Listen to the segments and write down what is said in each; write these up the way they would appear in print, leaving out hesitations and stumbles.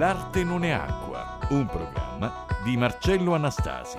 L'arte non è acqua, un programma di Marcello Anastasi.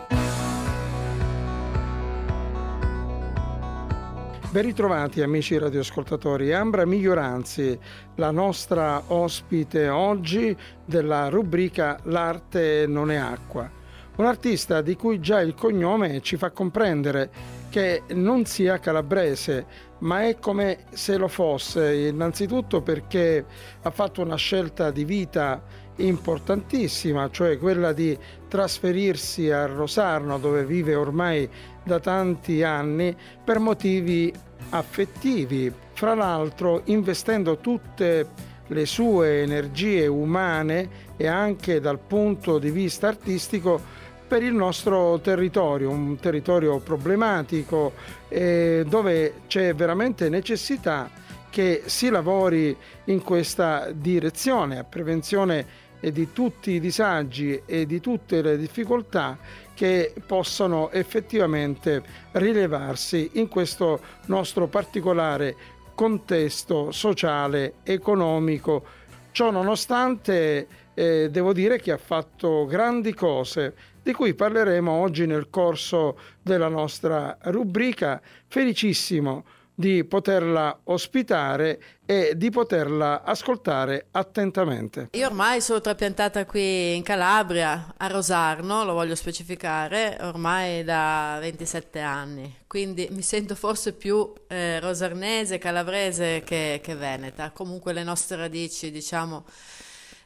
Ben ritrovati amici radioascoltatori. Ambra Miglioranzi, la nostra ospite oggi della rubrica L'arte non è acqua. Un'artista di cui già il cognome ci fa comprendere che non sia calabrese, ma è come se lo fosse, innanzitutto perché ha fatto una scelta di vita importantissima, cioè quella di trasferirsi a Rosarno, dove vive ormai da tanti anni per motivi affettivi, fra l'altro investendo tutte le sue energie umane e anche dal punto di vista artistico per il nostro territorio, un territorio problematico dove c'è veramente necessità che si lavori in questa direzione, a prevenzione di tutti i disagi e di tutte le difficoltà che possano effettivamente rilevarsi in questo nostro particolare contesto sociale, economico. Ciò nonostante, devo dire che ha fatto grandi cose, di cui parleremo oggi nel corso della nostra rubrica. Felicissimo di poterla ospitare e di poterla ascoltare attentamente. Io ormai sono trapiantata qui in Calabria, a Rosarno, lo voglio specificare, ormai da 27 anni, quindi mi sento forse più rosarnese, calabrese che veneta. Comunque le nostre radici, diciamo,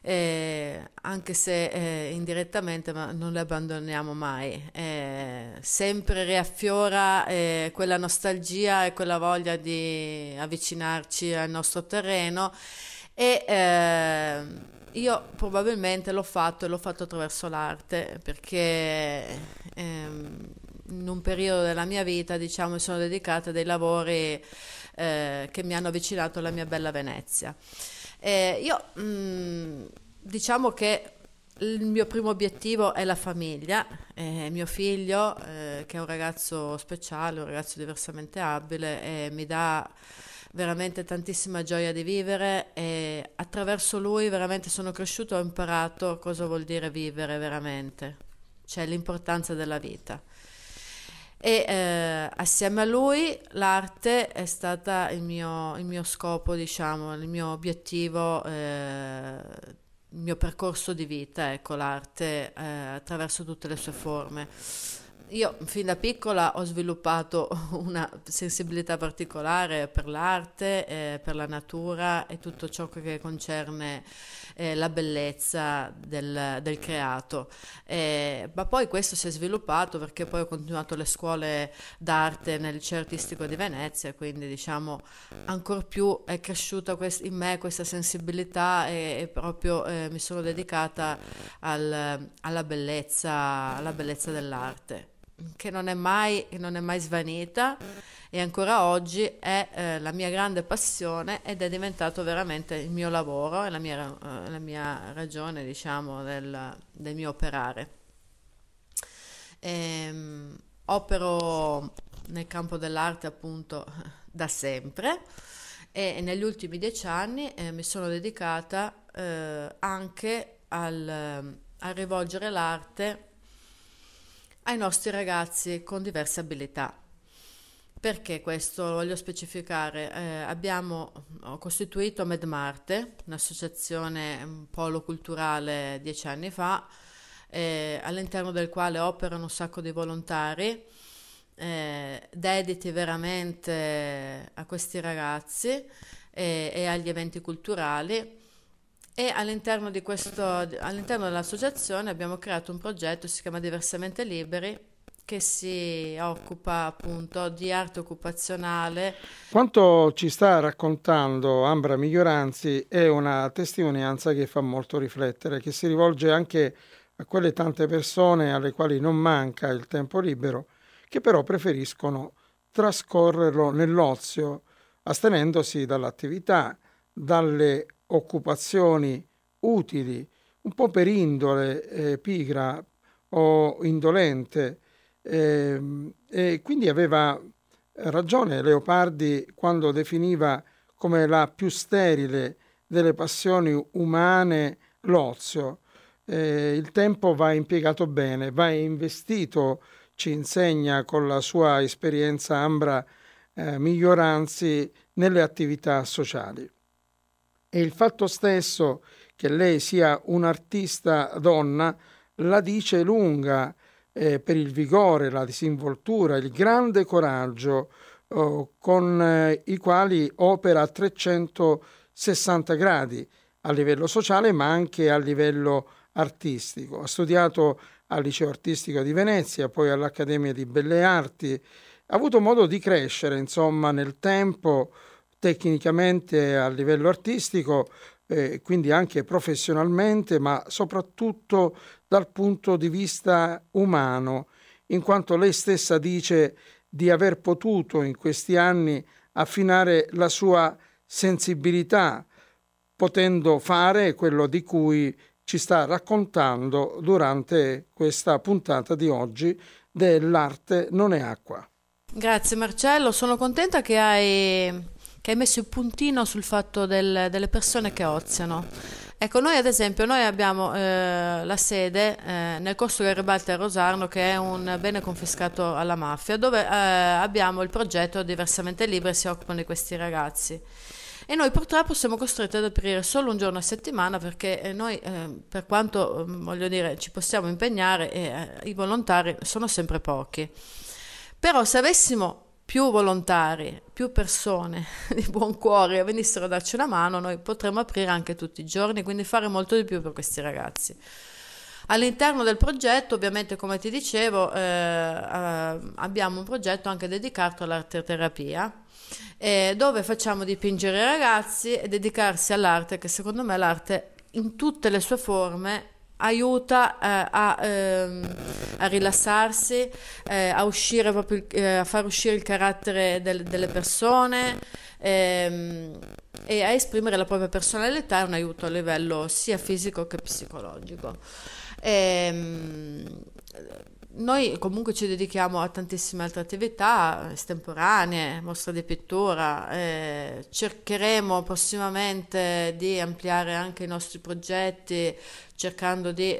anche se indirettamente, ma non le abbandoniamo mai, sempre riaffiora quella nostalgia e quella voglia di avvicinarci al nostro terreno, e io probabilmente l'ho fatto attraverso l'arte, perché in un periodo della mia vita, diciamo, mi sono dedicata a dei lavori che mi hanno avvicinato alla mia bella Venezia. Io diciamo che il mio primo obiettivo è la famiglia, mio figlio, che è un ragazzo speciale, un ragazzo diversamente abile, mi dà veramente tantissima gioia di vivere, e attraverso lui veramente sono cresciuto e ho imparato cosa vuol dire vivere veramente, cioè l'importanza della vita. E assieme a lui l'arte è stata il mio scopo, diciamo, il mio obiettivo, il mio percorso di vita, ecco, l'arte attraverso tutte le sue forme. Io fin da piccola ho sviluppato una sensibilità particolare per l'arte, per la natura e tutto ciò che concerne la bellezza del creato. Ma poi questo si è sviluppato perché poi ho continuato le scuole d'arte nel Liceo Artistico di Venezia, quindi diciamo ancora più è cresciuta in me questa sensibilità, e proprio mi sono dedicata alla bellezza dell'arte, che non è mai svanita, e ancora oggi è la mia grande passione ed è diventato veramente il mio lavoro e la mia ragione, diciamo, del mio operare. Opero nel campo dell'arte appunto da sempre, e negli ultimi 10 anni mi sono dedicata anche a rivolgere l'arte ai nostri ragazzi con diverse abilità. Perché questo lo voglio specificare? Ho costituito Med Marte, un'associazione, un polo culturale 10 anni fa, all'interno del quale operano un sacco di volontari, dediti veramente a questi ragazzi e agli eventi culturali. E all'interno dell'associazione abbiamo creato un progetto che si chiama Diversamente Liberi, che si occupa appunto di arte occupazionale. Quanto ci sta raccontando Ambra Miglioranzi è una testimonianza che fa molto riflettere, che si rivolge anche a quelle tante persone alle quali non manca il tempo libero, che però preferiscono trascorrerlo nell'ozio, astenendosi dall'attività, dalle occupazioni utili, un po' per indole pigra o indolente, e quindi aveva ragione Leopardi quando definiva come la più sterile delle passioni umane l'ozio. Il tempo va impiegato bene, va investito, ci insegna con la sua esperienza Ambra Miglioranzi, nelle attività sociali. E il fatto stesso che lei sia un'artista donna la dice lunga per il vigore, la disinvoltura, il grande coraggio con i quali opera a 360 gradi a livello sociale ma anche a livello artistico. Ha studiato al Liceo Artistico di Venezia, poi all'Accademia di Belle Arti, ha avuto modo di crescere insomma nel tempo tecnicamente a livello artistico, quindi anche professionalmente, ma soprattutto dal punto di vista umano, in quanto lei stessa dice di aver potuto in questi anni affinare la sua sensibilità, potendo fare quello di cui ci sta raccontando durante questa puntata di oggi dell'Arte non è acqua. Grazie Marcello, sono contenta che hai messo il puntino sul fatto delle persone che oziano. Ecco, noi ad esempio abbiamo la sede nel corso delle ribalte a Rosarno, che è un bene confiscato alla mafia, dove abbiamo il progetto Diversamente Liberi, si occupano di questi ragazzi. E noi purtroppo siamo costretti ad aprire solo un giorno a settimana, perché noi per quanto voglio dire ci possiamo impegnare, i volontari sono sempre pochi. Però se avessimo più volontari, più persone di buon cuore venissero a darci una mano, noi potremmo aprire anche tutti i giorni, quindi fare molto di più per questi ragazzi. All'interno del progetto, ovviamente, come ti dicevo, abbiamo un progetto anche dedicato all'arteterapia, dove facciamo dipingere i ragazzi e dedicarsi all'arte, che secondo me l'arte in tutte le sue forme aiuta a rilassarsi, a uscire proprio, a far uscire il carattere delle persone e a esprimere la propria personalità. È un aiuto a livello sia fisico che psicologico. Noi comunque ci dedichiamo a tantissime altre attività estemporanee, mostra di pittura, cercheremo prossimamente di ampliare anche i nostri progetti, cercando di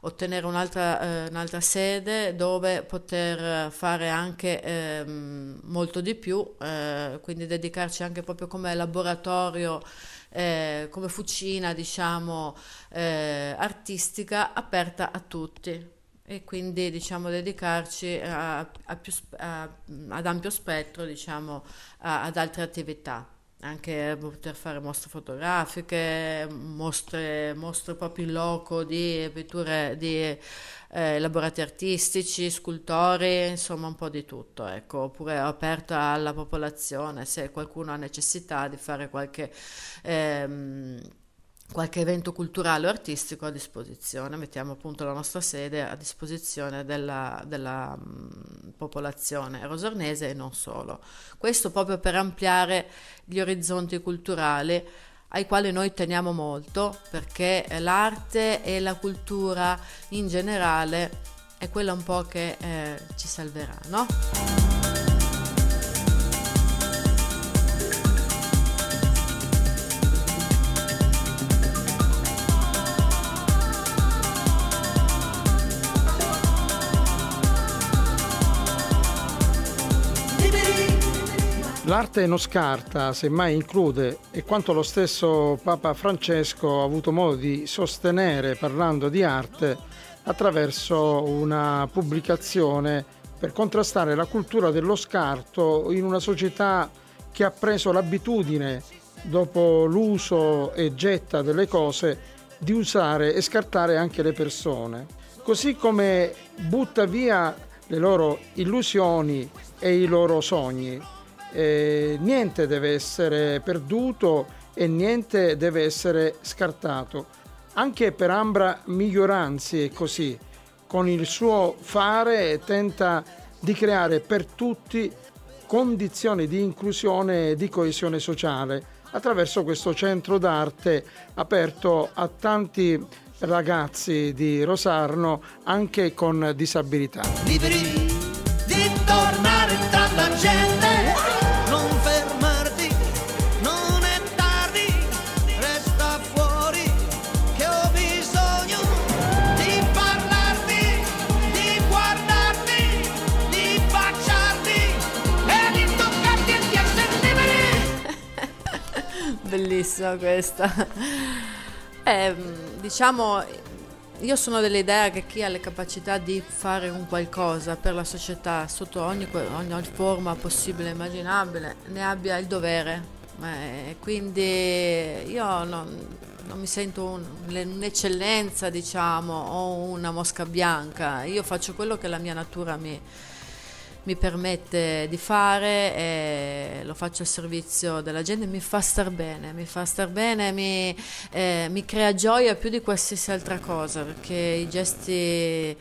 ottenere un'altra sede dove poter fare anche molto di più, quindi dedicarci anche proprio come laboratorio, come fucina diciamo artistica aperta a tutti. E quindi diciamo dedicarci ad ampio spettro, diciamo, ad altre attività, anche poter fare mostre fotografiche, mostre proprio in loco di pitture di elaborati artistici, scultori, insomma un po' di tutto, ecco. Oppure aperta alla popolazione, se qualcuno ha necessità di fare qualche evento culturale o artistico a disposizione, mettiamo appunto la nostra sede a disposizione della popolazione rosarnese e non solo. Questo proprio per ampliare gli orizzonti culturali, ai quali noi teniamo molto, perché l'arte e la cultura in generale è quella un po' che ci salverà, no? L'arte non scarta, semmai include, e quanto lo stesso Papa Francesco ha avuto modo di sostenere parlando di arte attraverso una pubblicazione per contrastare la cultura dello scarto in una società che ha preso l'abitudine, dopo l'uso e getta delle cose, di usare e scartare anche le persone, così come butta via le loro illusioni e i loro sogni. Niente deve essere perduto e niente deve essere scartato. Anche per Ambra Miglioranzi è così, con il suo fare tenta di creare per tutti condizioni di inclusione e di coesione sociale attraverso questo centro d'arte aperto a tanti ragazzi di Rosarno anche con disabilità. Liberi di tornare tra la gente. Non fermarti, non è tardi, resta fuori che bellissima questa. Diciamo, io sono dell'idea che chi ha le capacità di fare un qualcosa per la società sotto ogni forma possibile e immaginabile ne abbia il dovere. Quindi io non mi sento un'eccellenza, diciamo, o una mosca bianca. Io faccio quello che la mia natura mi permette di fare e lo faccio al servizio della gente. Mi fa star bene, mi crea gioia più di qualsiasi altra cosa, perché i gesti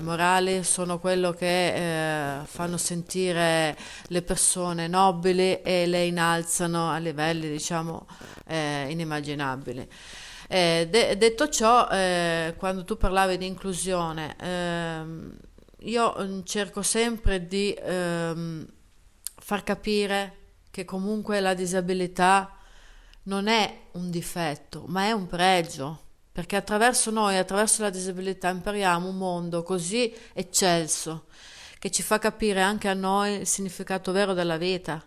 morali sono quello che fanno sentire le persone nobili e le innalzano a livelli, diciamo, inimmaginabili. Detto ciò, quando tu parlavi di inclusione, io cerco sempre di far capire che comunque la disabilità non è un difetto, ma è un pregio, perché attraverso noi, attraverso la disabilità, impariamo un mondo così eccelso che ci fa capire anche a noi il significato vero della vita,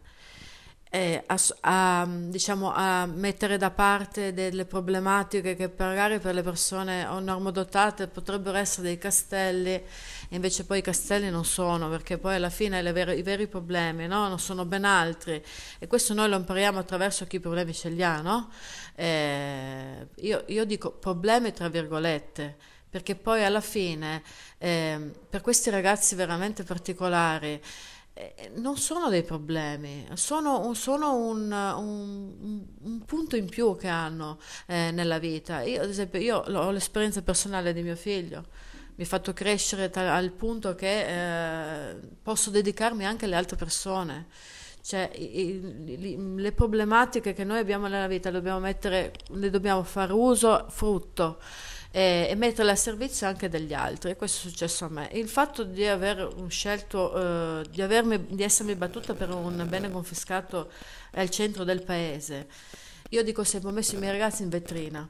diciamo, a mettere da parte delle problematiche che magari per le persone normodotate potrebbero essere dei castelli, e invece poi i castelli non sono, perché poi alla fine i veri problemi, no? Non sono ben altri, e questo noi lo impariamo attraverso chi i problemi ce li ha, no? Io dico problemi tra virgolette, perché poi alla fine per questi ragazzi veramente particolari non sono dei problemi, sono un punto in più che hanno nella vita. Io, ad esempio, ho l'esperienza personale di mio figlio, mi ha fatto crescere al punto che posso dedicarmi anche alle altre persone. Cioè, le problematiche che noi abbiamo nella vita ne dobbiamo fare uso, frutto, e metterle a servizio anche degli altri, e questo è successo a me. Il fatto di aver scelto di essermi battuta per un bene confiscato al centro del paese, io dico sempre, ho messo i miei ragazzi in vetrina,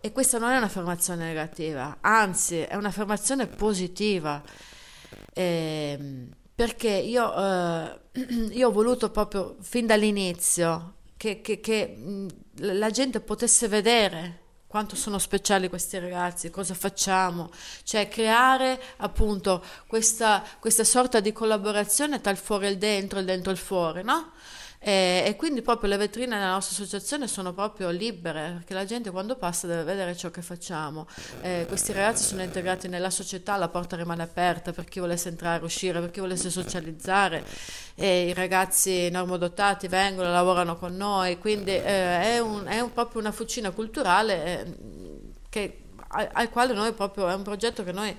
e questa non è un'affermazione negativa, anzi è un'affermazione positiva, perché io ho voluto proprio fin dall'inizio che la gente potesse vedere quanto sono speciali questi ragazzi, cosa facciamo, cioè creare appunto questa sorta di collaborazione tra il fuori e il dentro, il dentro e il fuori, no? E quindi proprio le vetrine della nostra associazione sono proprio libere, perché la gente quando passa deve vedere ciò che facciamo. Questi ragazzi sono integrati nella società, la porta rimane aperta per chi volesse entrare, uscire, per chi volesse socializzare, i ragazzi normodotati vengono, lavorano con noi, quindi è proprio una fucina culturale al quale noi proprio, è un progetto che noi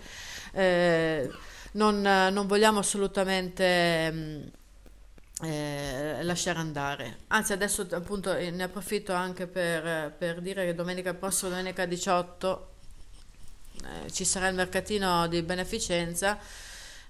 non vogliamo assolutamente lasciare andare. Anzi, adesso appunto ne approfitto anche per dire che domenica 18 ci sarà il mercatino di beneficenza,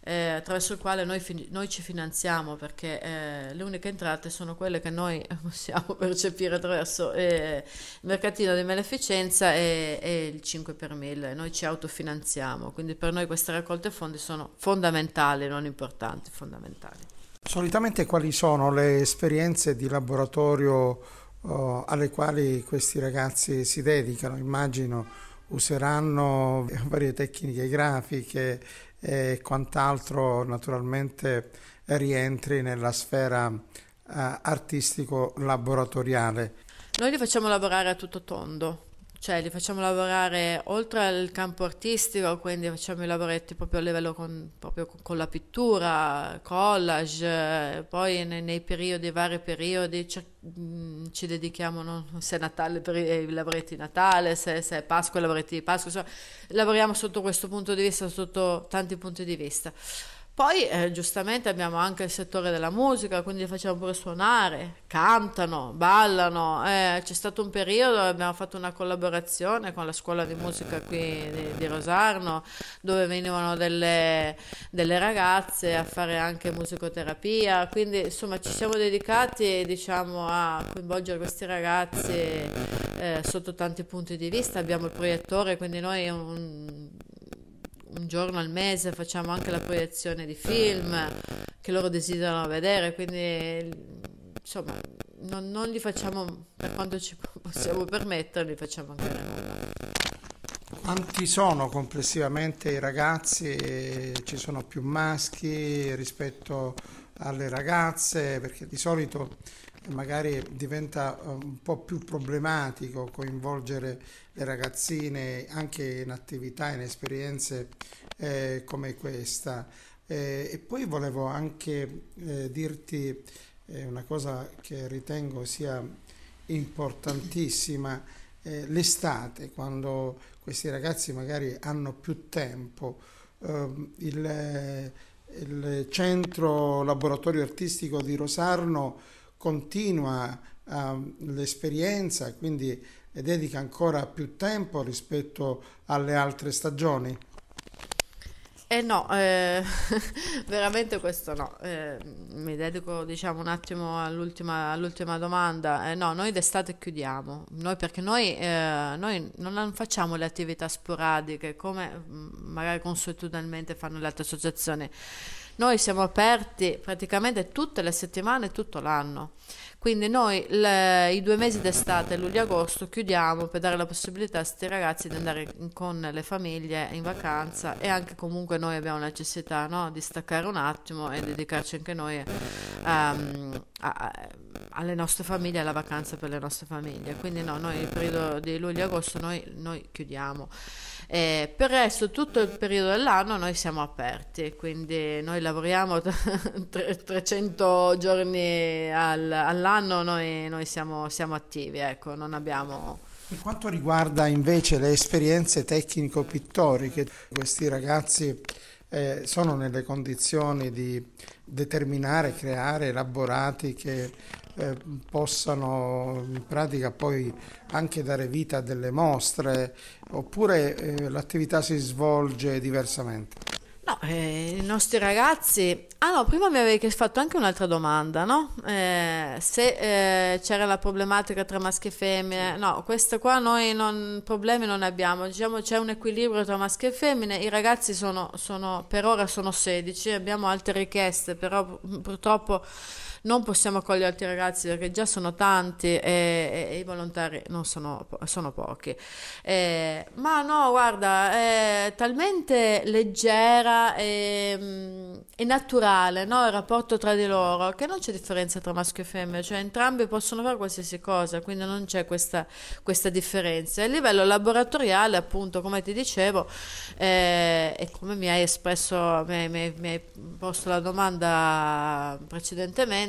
attraverso il quale noi ci finanziamo, perché le uniche entrate sono quelle che noi possiamo percepire attraverso il mercatino di beneficenza e il 5 per 1000. Noi ci autofinanziamo, quindi per noi queste raccolte fondi sono fondamentali, non importanti, fondamentali. Solitamente quali sono le esperienze di laboratorio alle quali questi ragazzi si dedicano? Immagino useranno varie tecniche grafiche e quant'altro naturalmente rientri nella sfera artistico-laboratoriale. Noi li facciamo lavorare a tutto tondo. Cioè li facciamo lavorare oltre al campo artistico, quindi facciamo i lavoretti proprio a livello proprio con la pittura, collage, poi nei vari periodi ci dedichiamo, non se è Natale per i lavoretti di Natale, se è Pasqua i lavoretti di Pasqua, insomma, lavoriamo sotto questo punto di vista, sotto tanti punti di vista. Poi giustamente abbiamo anche il settore della musica, quindi li facciamo pure suonare, cantano, ballano. C'è stato un periodo, abbiamo fatto una collaborazione con la scuola di musica qui di Rosarno, dove venivano delle ragazze a fare anche musicoterapia, quindi insomma ci siamo dedicati, diciamo, a coinvolgere questi ragazzi sotto tanti punti di vista. Abbiamo il proiettore, quindi noi un giorno al mese facciamo anche la proiezione di film che loro desiderano vedere, quindi insomma non li facciamo, per quanto ci possiamo permettere, li facciamo anche noi. Quanti sono complessivamente i ragazzi? Ci sono più maschi rispetto alle ragazze? Perché di solito magari diventa un po' più problematico coinvolgere le ragazzine anche in attività, in esperienze come questa. E poi volevo anche dirti una cosa che ritengo sia importantissima. L'estate, quando questi ragazzi magari hanno più tempo, il centro laboratorio artistico di Rosarno continua l'esperienza, quindi dedica ancora più tempo rispetto alle altre stagioni? No, veramente questo no. Mi dedico, diciamo, un attimo all'ultima domanda. No, noi d'estate chiudiamo, perché noi non facciamo le attività sporadiche come magari consuetudinalmente fanno le altre associazioni. Noi siamo aperti praticamente tutte le settimane, tutto l'anno. Quindi noi i 2 mesi d'estate, luglio e agosto, chiudiamo per dare la possibilità a questi ragazzi di andare con le famiglie in vacanza, e anche comunque noi abbiamo la necessità, no, di staccare un attimo e dedicarci anche noi alle nostre famiglie, alla vacanza per le nostre famiglie. Quindi no, noi il periodo di luglio e agosto noi chiudiamo. Per il resto, tutto il periodo dell'anno noi siamo aperti, quindi noi lavoriamo 300 giorni all'anno, noi siamo attivi, ecco, non abbiamo... Per quanto riguarda invece le esperienze tecnico-pittoriche, questi ragazzi sono nelle condizioni di determinare, creare elaborati che possano in pratica poi anche dare vita a delle mostre, oppure l'attività si svolge diversamente? No, i nostri ragazzi... Ah no, prima mi avevi fatto anche un'altra domanda, no? Se c'era la problematica tra maschi e femmine. No, questa qua noi problemi non abbiamo. Diciamo c'è un equilibrio tra maschi e femmine. I ragazzi per ora sono 16, abbiamo altre richieste, però purtroppo non possiamo accogliere altri ragazzi perché già sono tanti e i volontari non sono pochi. Ma no, guarda, è talmente leggera e naturale, no, il rapporto tra di loro, che non c'è differenza tra maschio e femmina, cioè entrambi possono fare qualsiasi cosa, quindi non c'è questa differenza. A livello laboratoriale, appunto, come ti dicevo, e come mi hai espresso, mi hai posto la domanda precedentemente,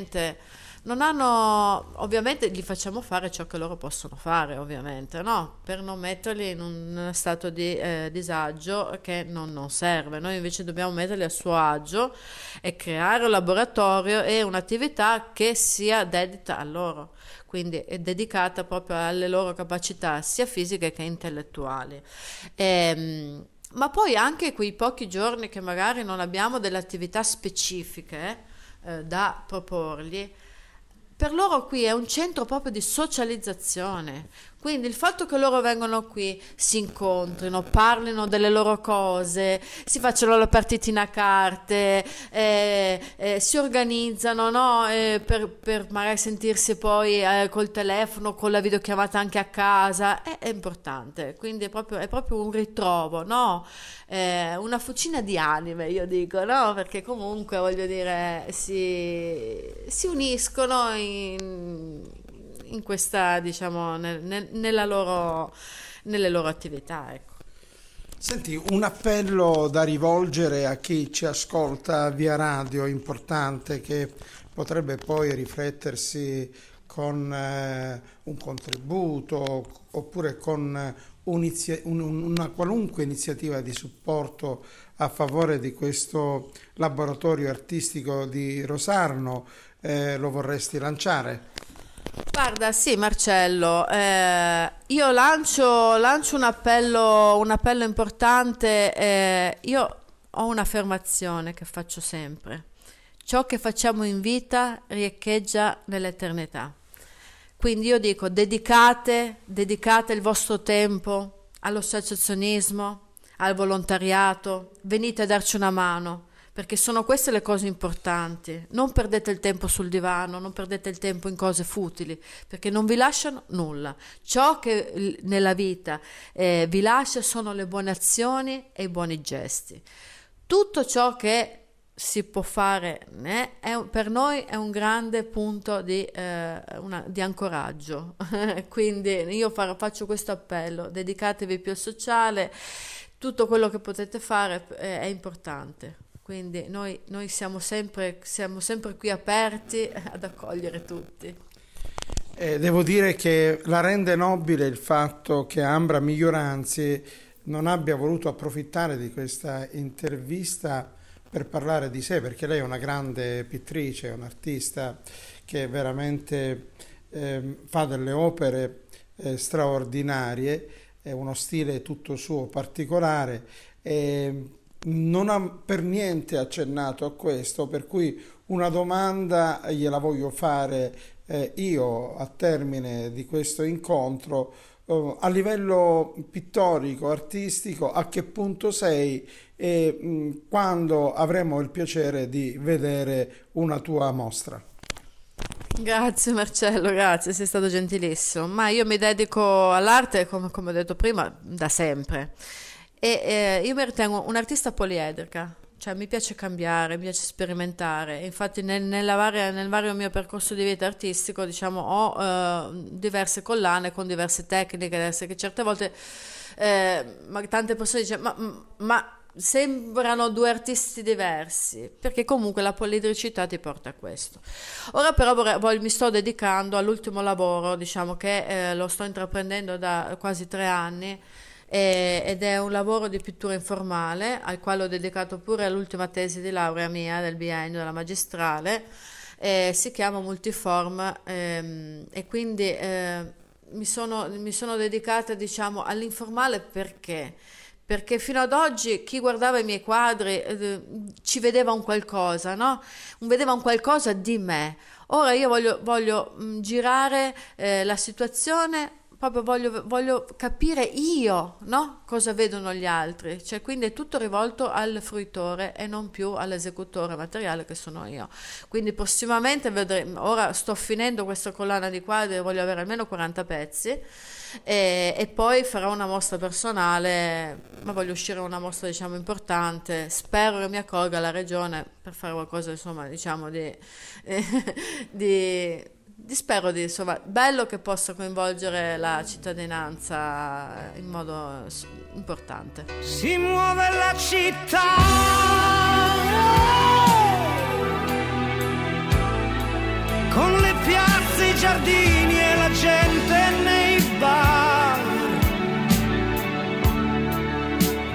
non hanno, ovviamente gli facciamo fare ciò che loro possono fare, ovviamente, no? Per non metterli in un stato di disagio che non serve. Noi invece dobbiamo metterli a suo agio e creare un laboratorio e un'attività che sia dedita a loro, quindi è dedicata proprio alle loro capacità sia fisiche che intellettuali. Ma poi anche quei pochi giorni che magari non abbiamo delle attività specifiche da proporgli, per loro qui è un centro proprio di socializzazione, quindi il fatto che loro vengano qui, si incontrino, parlino delle loro cose, si facciano la partitina a carte, si organizzano, no? Per magari sentirsi poi col telefono, con la videochiamata anche a casa, è importante, quindi è proprio un ritrovo, no? Una fucina di anime, io dico, no? Perché comunque, voglio dire, si uniscono in questa, diciamo, nelle loro attività, ecco. Senti, un appello da rivolgere a chi ci ascolta via radio, importante, che potrebbe poi riflettersi con un contributo, oppure con una qualunque iniziativa di supporto a favore di questo laboratorio artistico di Rosarno, lo vorresti lanciare? Guarda, sì, Marcello, io lancio un appello importante. Io ho un'affermazione che faccio sempre: ciò che facciamo in vita riecheggia nell'eternità. Quindi io dico, dedicate il vostro tempo all'associazionismo, al volontariato, venite a darci una mano, perché sono queste le cose importanti. Non perdete il tempo sul divano, non perdete il tempo in cose futili, perché non vi lasciano nulla. Ciò che nella vita vi lascia sono le buone azioni e i buoni gesti. Tutto ciò che si può fare per noi è un grande punto di ancoraggio. Quindi io faccio questo appello: dedicatevi più al sociale, tutto quello che potete fare è importante. Quindi noi siamo sempre qui aperti ad accogliere tutti. Devo dire che la rende nobile il fatto che Ambra Miglioranzi non abbia voluto approfittare di questa intervista per parlare di sé, perché lei è una grande pittrice, è un'artista che veramente fa delle opere straordinarie, è uno stile tutto suo, particolare, e non ha per niente accennato a questo, per cui una domanda gliela voglio fare io a termine di questo incontro. A livello pittorico, artistico, a che punto sei e quando avremo il piacere di vedere una tua mostra? Grazie Marcello, grazie, sei stato gentilissimo. Ma io mi dedico all'arte, come ho detto prima, da sempre. Io mi ritengo un'artista poliedrica. Cioè, mi piace cambiare, mi piace sperimentare. Infatti nel vario mio percorso di vita artistico, diciamo, ho diverse collane con diverse tecniche, che certe volte tante persone dicono ma sembrano due artisti diversi, perché comunque la poliedricità ti porta a questo. Ora però mi sto dedicando all'ultimo lavoro, diciamo, che lo sto intraprendendo da quasi 3 anni, ed è un lavoro di pittura informale al quale ho dedicato pure l'ultima tesi di laurea mia del biennio della magistrale. Si chiama Multiform, e quindi mi sono dedicata, diciamo, all'informale perché fino ad oggi chi guardava i miei quadri ci vedeva un qualcosa, no? Vedeva un qualcosa di me. Ora io voglio girare la situazione, proprio voglio capire io, no? Cosa vedono gli altri. Cioè, quindi è tutto rivolto al fruitore e non più all'esecutore materiale che sono io. Quindi prossimamente vedremo. Ora sto finendo questa collana di quadri, voglio avere almeno 40 pezzi e poi farò una mostra personale, ma voglio uscire una mostra, diciamo, importante. Spero che mi accolga la regione per fare qualcosa, insomma, diciamo spero di, insomma, bello, che possa coinvolgere la cittadinanza in modo importante. Si muove la città, con le piazze, i giardini e la gente nei bar,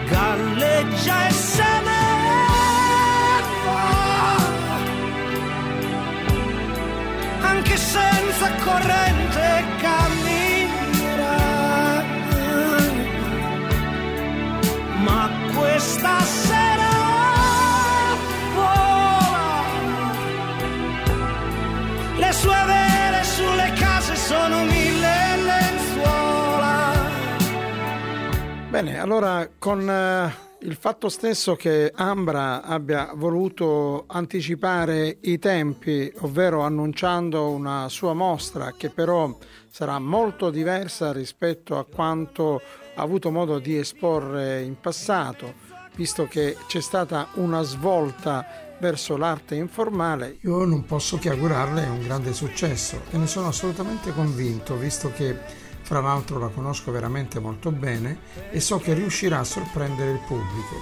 galleggia e se ne che senza corrente camminerà, ma questa sera vola, le sue vele sulle case sono 1000 lenzuola. Bene, allora con il fatto stesso che Ambra abbia voluto anticipare i tempi, ovvero annunciando una sua mostra che però sarà molto diversa rispetto a quanto ha avuto modo di esporre in passato, visto che c'è stata una svolta verso l'arte informale, io non posso che augurarle un grande successo e ne sono assolutamente convinto, visto che fra l'altro la conosco veramente molto bene e so che riuscirà a sorprendere il pubblico.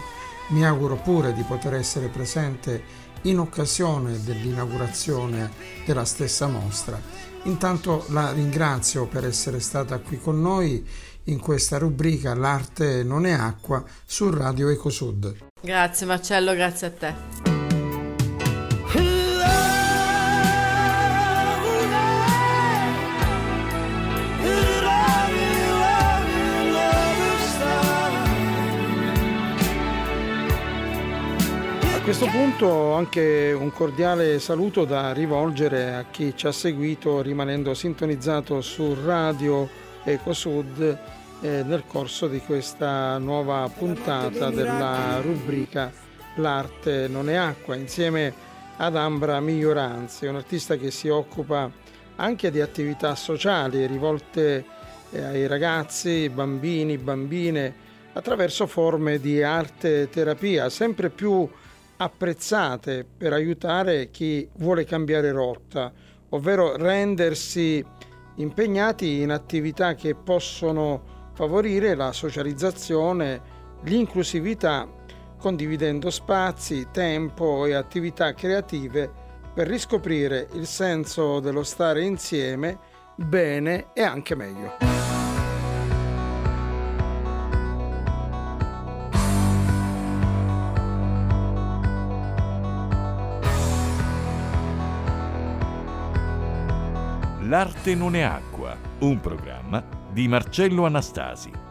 Mi auguro pure di poter essere presente in occasione dell'inaugurazione della stessa mostra. Intanto la ringrazio per essere stata qui con noi in questa rubrica L'arte non è acqua su Radio EcoSud. Grazie Marcello, grazie a te. A questo punto anche un cordiale saluto da rivolgere a chi ci ha seguito rimanendo sintonizzato su Radio EcoSud nel corso di questa nuova puntata della rubrica L'arte non è acqua, insieme ad Ambra Miglioranzi, un'artista che si occupa anche di attività sociali rivolte ai ragazzi, bambini, bambine, attraverso forme di arte terapia sempre più apprezzate per aiutare chi vuole cambiare rotta, ovvero rendersi impegnati in attività che possono favorire la socializzazione, l'inclusività, condividendo spazi, tempo e attività creative per riscoprire il senso dello stare insieme, bene e anche meglio. L'arte non è acqua, un programma di Marcello Anastasi.